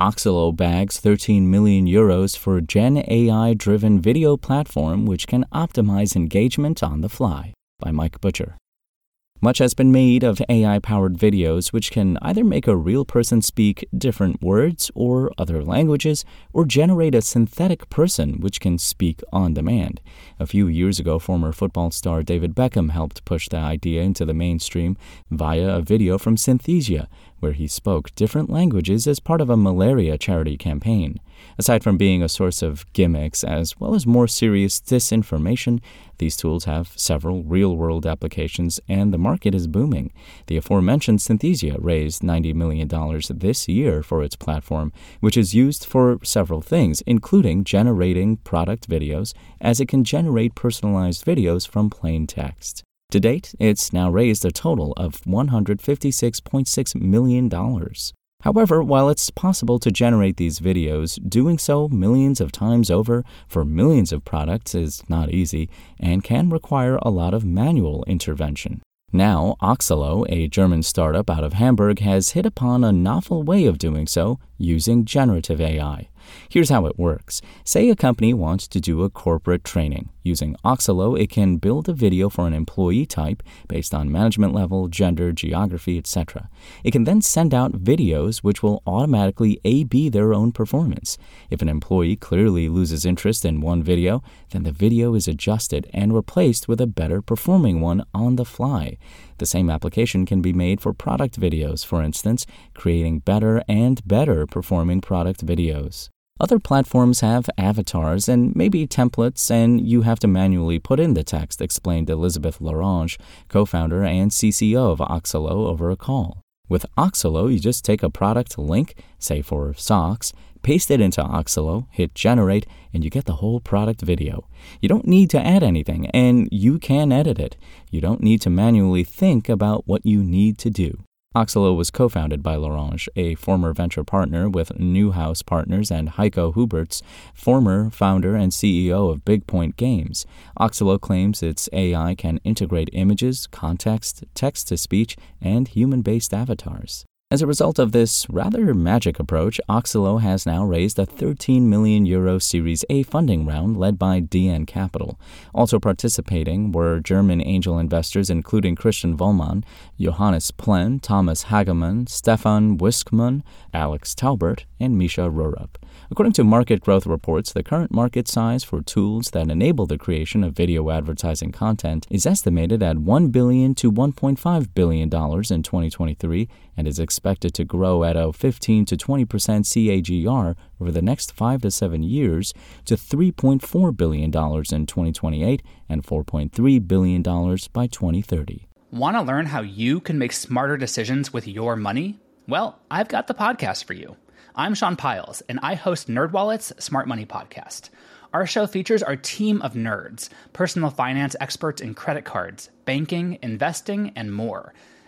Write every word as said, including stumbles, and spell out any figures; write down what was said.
Oxolo bags thirteen million euros for a Gen A I-driven video platform which can optimize engagement on the fly, by Mike Butcher. Much has been made of A I-powered videos which can either make a real person speak different words or other languages, or generate a synthetic person which can speak on demand. A few years ago, former football star David Beckham helped push the idea into the mainstream via a video from Synthesia, where he spoke different languages as part of a malaria charity campaign. Aside from being a source of gimmicks as well as more serious disinformation, these tools have several real-world applications and the market is booming. The aforementioned Synthesia raised ninety million dollars this year for its platform, which is used for several things, including generating product videos, as it can generate personalized videos from plain text. To date, it's now raised a total of one hundred fifty-six point six million dollars. However, while it's possible to generate these videos, doing so millions of times over for millions of products is not easy and can require a lot of manual intervention. Now, Oxolo, a German startup out of Hamburg, has hit upon a novel way of doing so using generative A I. Here's how it works. Say a company wants to do a corporate training. Using Oxolo, it can build a video for an employee type based on management level, gender, geography, et cetera. It can then send out videos which will automatically A B their own performance. If an employee clearly loses interest in one video, then the video is adjusted and replaced with a better performing one on the fly. The same application can be made for product videos, for instance, creating better and better performing product videos. Other platforms have avatars and maybe templates, and you have to manually put in the text, explained Elisabeth L'Orange, co-founder and C C O of Oxolo, over a call. With Oxolo, you just take a product link, say for socks, paste it into Oxolo, hit generate, and you get the whole product video. You don't need to add anything, and you can edit it. You don't need to manually think about what you need to do. Oxolo was co-founded by L'Orange, a former venture partner with Newhouse Partners, and Heiko Huberts, former founder and C E O of Bigpoint Games. Oxolo claims its A I can integrate images, context, text-to-speech, and human-based avatars. As a result of this rather magic approach, Oxolo has now raised a thirteen million euro Series A funding round led by D N Capital. Also participating were German angel investors including Christian Vollmann, Johannes Plen, Thomas Hagemann, Stefan Wiskmann, Alex Talbert, and Misha Rorup. According to market growth reports, the current market size for tools that enable the creation of video advertising content is estimated at one billion to one point five billion dollars in twenty twenty-three and is expected to grow at a fifteen to twenty percent C A G R over the next five to seven years to three point four billion dollars in twenty twenty-eight and four point three billion dollars by twenty thirty. Want to learn how you can make smarter decisions with your money? Well, I've got the podcast for you. I'm Sean Piles, and I host NerdWallet's Smart Money Podcast. Our show features our team of nerds, personal finance experts in credit cards, banking, investing, and more.